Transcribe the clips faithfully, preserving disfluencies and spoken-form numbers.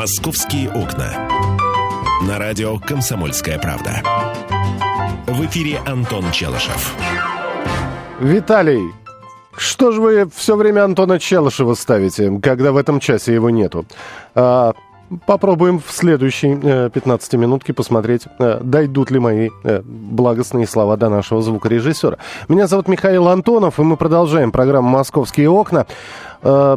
«Московские окна». На радио «Комсомольская правда». В эфире Антон Челышев. Виталий, что же вы все время Антона Челышева ставите, когда в этом часе его нету? А, попробуем в следующей э, пятнадцатиминутке посмотреть, э, дойдут ли мои э, благостные слова до нашего звукорежиссера. Меня зовут Михаил Антонов, и мы продолжаем программу «Московские окна». Э,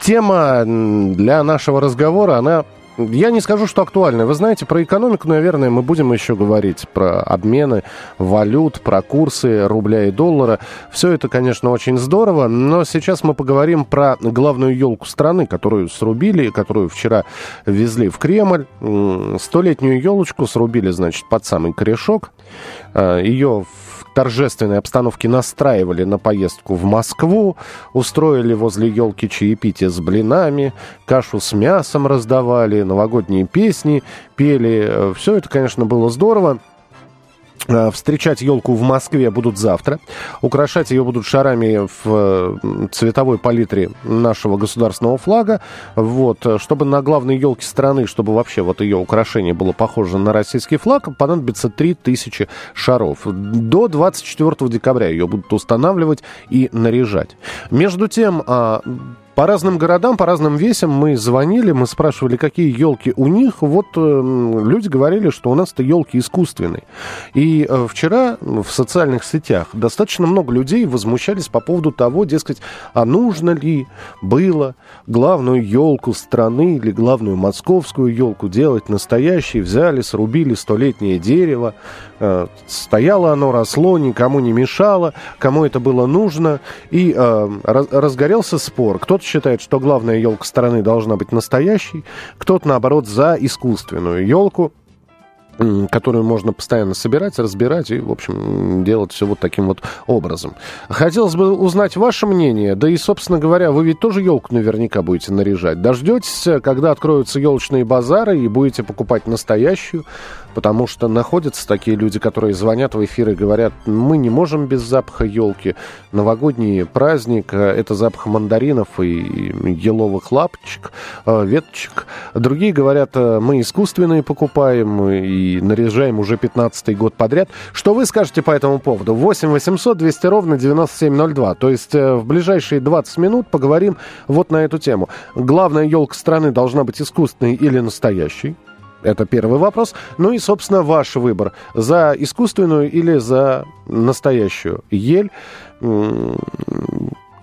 тема для нашего разговора, она... Я не скажу, что актуально. Вы знаете, про экономику, наверное, мы будем еще говорить. Про обмены валют, про курсы рубля и доллара. Все это, конечно, очень здорово. Но сейчас мы поговорим про главную елку страны, которую срубили, которую вчера везли в Кремль. Столетнюю елочку срубили, значит, под самый корешок. Ее в торжественной обстановке настраивали на поездку в Москву. Устроили возле елки чаепитие с блинами. Кашу с мясом раздавали. Новогодние песни пели. Все это, конечно, было здорово. Встречать елку в Москве будут завтра. Украшать ее будут шарами в цветовой палитре нашего государственного флага. Вот. Чтобы на главной елке страны, чтобы вообще вот ее украшение было похоже на российский флаг, понадобится три тысячи шаров. До двадцать четвёртого декабря ее будут устанавливать и наряжать. Между тем... По разным городам, по разным весям мы звонили, мы спрашивали, какие елки у них. Вот э, люди говорили, что у нас-то елки искусственные. И э, вчера в социальных сетях достаточно много людей возмущались по поводу того, дескать, а нужно ли было главную елку страны или главную московскую елку делать настоящей. Взяли, срубили столетнее дерево. Э, стояло оно, росло, никому не мешало, кому это было нужно. И э, разгорелся спор. Кто-то считает, что главная елка страны должна быть настоящей, кто-то, наоборот, за искусственную елку, которую можно постоянно собирать, разбирать и, в общем, делать все вот таким вот образом. Хотелось бы узнать ваше мнение. Да и, собственно говоря, вы ведь тоже елку наверняка будете наряжать. Дождетесь, когда откроются елочные базары и будете покупать настоящую, потому что находятся такие люди, которые звонят в эфир и говорят, мы не можем без запаха елки. Новогодний праздник — это запах мандаринов и еловых лапочек, веточек. Другие говорят, мы искусственные покупаем и и наряжаем уже пятнадцатый год подряд. Что вы скажете по этому поводу? восемь восемьсот двести ровно девяносто семь ноль два. То есть в ближайшие двадцать минут поговорим вот на эту тему. Главная елка страны должна быть искусственной или настоящей? Это первый вопрос. Ну и, собственно, ваш выбор. За искусственную или за настоящую ель?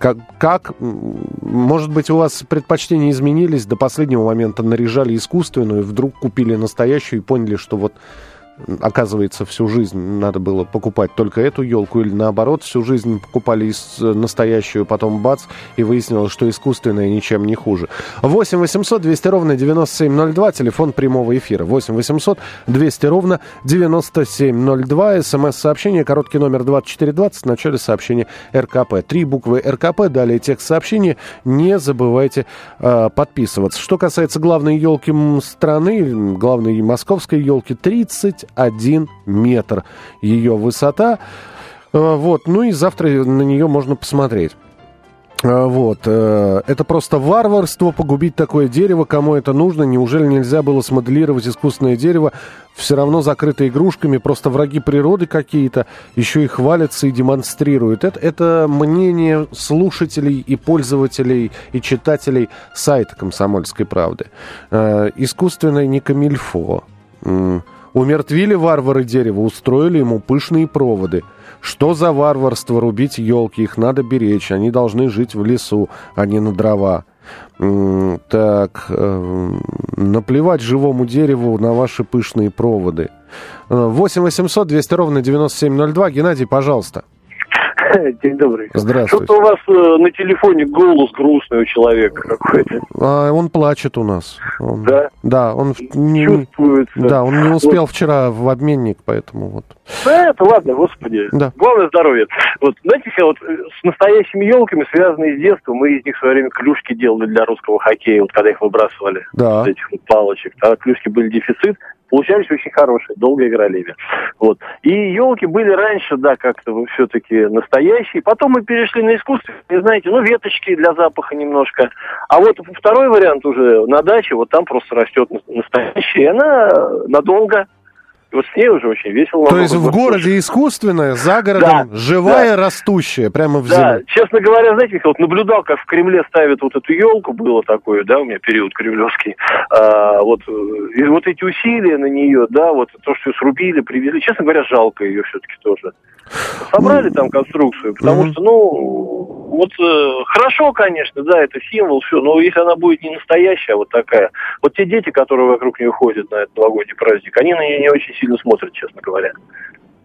Как, как, может быть, у вас предпочтения изменились, до последнего момента наряжали искусственную, вдруг купили настоящую и поняли, что вот, оказывается, всю жизнь надо было покупать только эту елку, или наоборот, всю жизнь покупали настоящую, потом бац, и выяснилось, что искусственная ничем не хуже. восемь восемьсот двести ровно девяносто семь ноль два, телефон прямого эфира. восемь восемьсот двести ровно девяносто семь ноль два, смс-сообщение, короткий номер двадцать четыре двадцать, в начале сообщения РКП. Три буквы РКП, далее текст сообщения, не забывайте э, подписываться. Что касается главной елки страны, главной московской елки, тридцать один метр ее высота. Вот. Ну и завтра на нее можно посмотреть. Вот. Это просто варварство, погубить такое дерево. Кому это нужно? Неужели нельзя было смоделировать искусственное дерево? Все равно закрыто игрушками. Просто враги природы какие-то. Еще и хвалятся и демонстрируют. Это, это мнение слушателей и пользователей и читателей сайта «Комсомольской правды». Искусственное не камильфо. Умертвили варвары дерево, устроили ему пышные проводы. Что за варварство рубить елки? Их надо беречь, они должны жить в лесу, а не на дрова. Так, наплевать живому дереву на ваши пышные проводы. восемь восемьсот двести ровно девяносто семь ноль два. Геннадий, пожалуйста. День добрый. Здравствуйте. Что-то у вас на телефоне голос грустный у человека какой-то. А, он плачет у нас. Он, да? Да, он не, чувствуется. Да, он не успел вот. Вчера в обменник, поэтому вот. Да, это ладно, господи. Да. Главное здоровье. Вот, знаете, вот с настоящими елками, связанные с детства, мы из них в свое время клюшки делали для русского хоккея, вот когда их выбрасывали. Да. Вот этих вот палочек. Тогда клюшки были дефицит. получались очень хорошие, долго играли ими. Вот. И елки были раньше, да, как-то все-таки настоящие. Потом мы перешли на искусственные, знаете, ну, веточки для запаха немножко. А вот второй вариант уже на даче, вот там просто растет настоящая, и она надолго. И вот с ней уже очень весело. То есть в городе искусственное, за городом, да, живая, да, растущая, прямо в земле. Да, честно говоря, знаете, Михаил, вот наблюдал, как в Кремле ставят вот эту елку, было такое, да, у меня период кремлевский, а, вот, и вот эти усилия на нее, да, вот то, что ее срубили, привезли, честно говоря, жалко ее все-таки тоже. Собрали там конструкцию, потому mm-hmm. что, ну, вот э, хорошо, конечно, да, это символ, все, но если она будет не настоящая, вот такая, вот те дети, которые вокруг нее ходят на этот новогодний праздник, они на нее не очень сильно смотрят, честно говоря.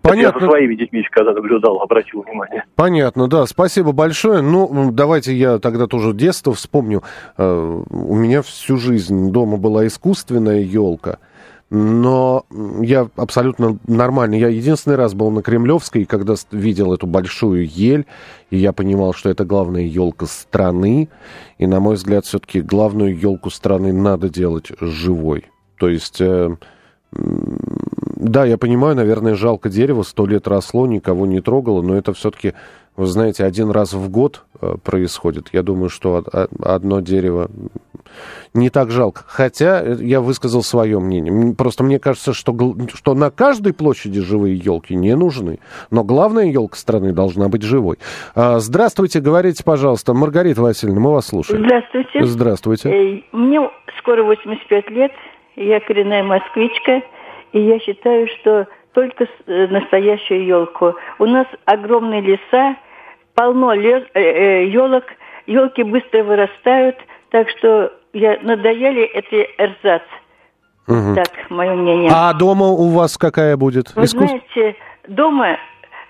Понятно. Я со своими детьми, когда наблюдал, обратил внимание. Понятно, да, спасибо большое. Ну, давайте я тогда тоже детство вспомню. Э, у меня всю жизнь дома была искусственная елка. Но я абсолютно нормально. Я единственный раз был на Кремлевской, когда видел эту большую ель, и я понимал, что это главная елка страны. И, на мой взгляд, все-таки главную елку страны надо делать живой. То есть, э, да, я понимаю, наверное, жалко дерево, сто лет росло, никого не трогало, но это все-таки, вы знаете, один раз в год происходит. Я думаю, что одно дерево не так жалко. Хотя я высказал свое мнение. Просто мне кажется, что, что на каждой площади живые елки не нужны. Но главная елка страны должна быть живой. Здравствуйте, говорите, пожалуйста. Маргарита Васильевна, мы вас слушаем. Здравствуйте. Здравствуйте. Мне скоро восемьдесят пять лет. Я коренная москвичка. И я считаю, что только настоящую елку. У нас огромные леса, полно лес, э, э, елок, елки быстро вырастают, так что я, надоели эти эрзац. Угу. Так, мое мнение. А дома у вас какая будет? Вы Искус... знаете, дома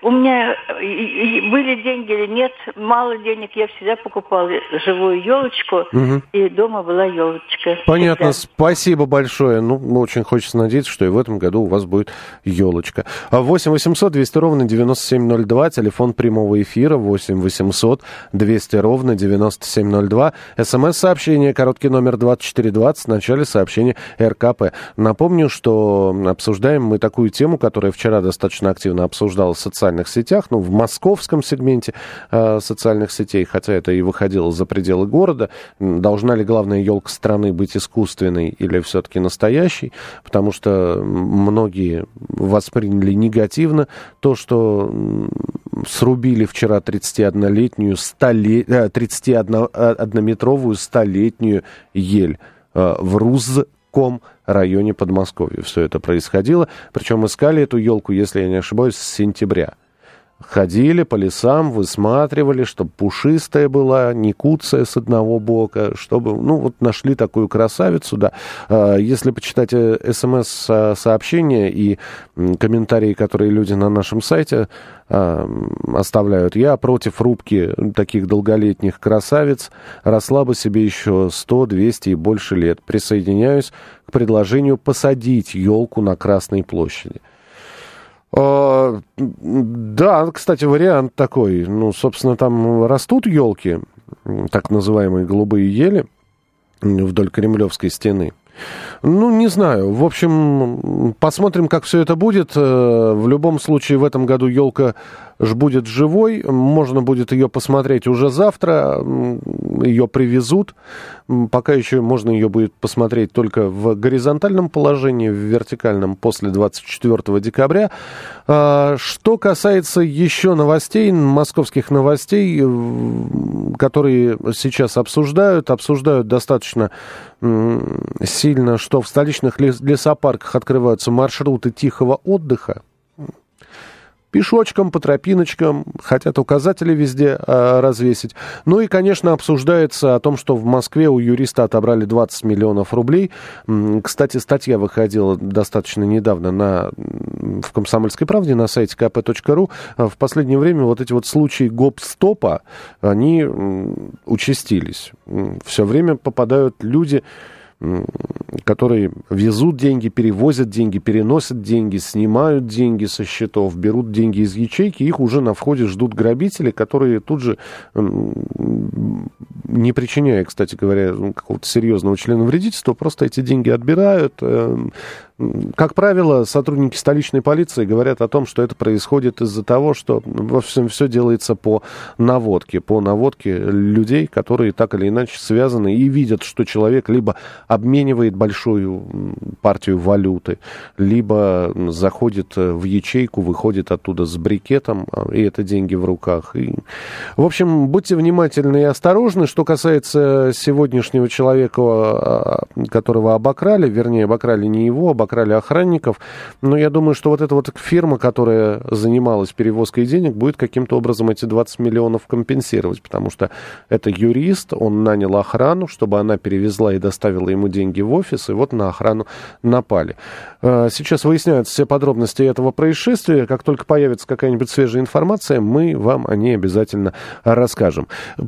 у меня были деньги или нет, мало денег, я всегда покупала живую елочку, угу. и дома была елочка. Понятно, всегда. Спасибо большое. Ну, очень хочется надеяться, что и в этом году у вас будет елочка. восемь восемьсот двести ровно девяносто семь ноль два, телефон прямого эфира восемь восемьсот двести ровно девяносто семь ноль два, смс-сообщение, короткий номер двадцать четыре двадцать, в начале сообщения РКП. Напомню, что обсуждаем мы такую тему, которая вчера достаточно активно обсуждалась в социальных сетях, ну, в московском сегменте э, социальных сетей, хотя это и выходило за пределы города. Должна ли главная елка страны быть искусственной или все-таки настоящей? Потому что многие восприняли негативно то, что срубили вчера тридцатиоднолетнюю, столе... тридцатиоднометровую столетнюю ель э, в Руз. Районе Подмосковья все это происходило. Причем искали эту елку, если я не ошибаюсь, с сентября. Ходили по лесам, высматривали, чтобы пушистая была, не куцая с одного бока, чтобы, ну, вот нашли такую красавицу, да. Если почитать смс-сообщения и комментарии, которые люди на нашем сайте оставляют, я против рубки таких долголетних красавиц, росла бы себе еще сто, двести и больше лет. Присоединяюсь к предложению посадить елку на Красной площади. Да, кстати, вариант такой. Ну, собственно, там растут елки, так называемые голубые ели, вдоль Кремлевской стены. Ну, не знаю. В общем, посмотрим, как все это будет. В любом случае, в этом году елка будет живой. Можно будет ее посмотреть уже завтра. Ее привезут. Пока еще можно ее будет посмотреть только в горизонтальном положении, в вертикальном после двадцать четвёртого декабря. Что касается еще новостей, московских новостей, которые сейчас обсуждают, обсуждают достаточно сильно, что в столичных лес- лесопарках открываются маршруты тихого отдыха. Пешочком, по тропиночкам, хотят указатели везде э, развесить. Ну и, конечно, обсуждается о том, что в Москве у юриста отобрали двадцать миллионов рублей. Кстати, статья выходила достаточно недавно на, в «Комсомольской правде», на сайте ка пэ точка ру. В последнее время вот эти вот случаи гоп-стопа, они участились. Все время попадают люди... которые везут деньги, перевозят деньги, переносят деньги, снимают деньги со счетов, берут деньги из ячейки, их уже на входе ждут грабители, которые тут же, не причиняя, кстати говоря, какого-то серьезного членовредительства, просто эти деньги отбирают. Как правило, сотрудники столичной полиции говорят о том, что это происходит из-за того, что во всем все делается по наводке, по наводке людей, которые так или иначе связаны и видят, что человек либо обменивает большую партию валюты, либо заходит в ячейку, выходит оттуда с брикетом, и это деньги в руках. И... В общем, будьте внимательны и осторожны. Что касается сегодняшнего человека, которого обокрали, вернее, обокрали не его, обокрали охранников, но я думаю, что вот эта вот фирма, которая занималась перевозкой денег, будет каким-то образом эти двадцать миллионов компенсировать, потому что это юрист, он нанял охрану, чтобы она перевезла и доставила ему деньги в офис, и вот на охрану напали. Сейчас выясняются все подробности этого происшествия. Как только появится какая-нибудь свежая информация, мы вам о ней обязательно расскажем.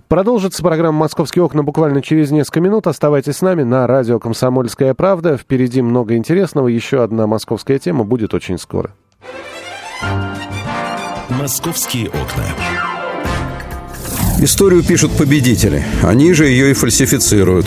Продолжится программа «Московские окна» буквально через несколько минут. Оставайтесь с нами на радио «Комсомольская правда». Впереди много интересного. Еще одна московская тема будет очень скоро. «Московские окна». Историю пишут победители, они же ее и фальсифицируют.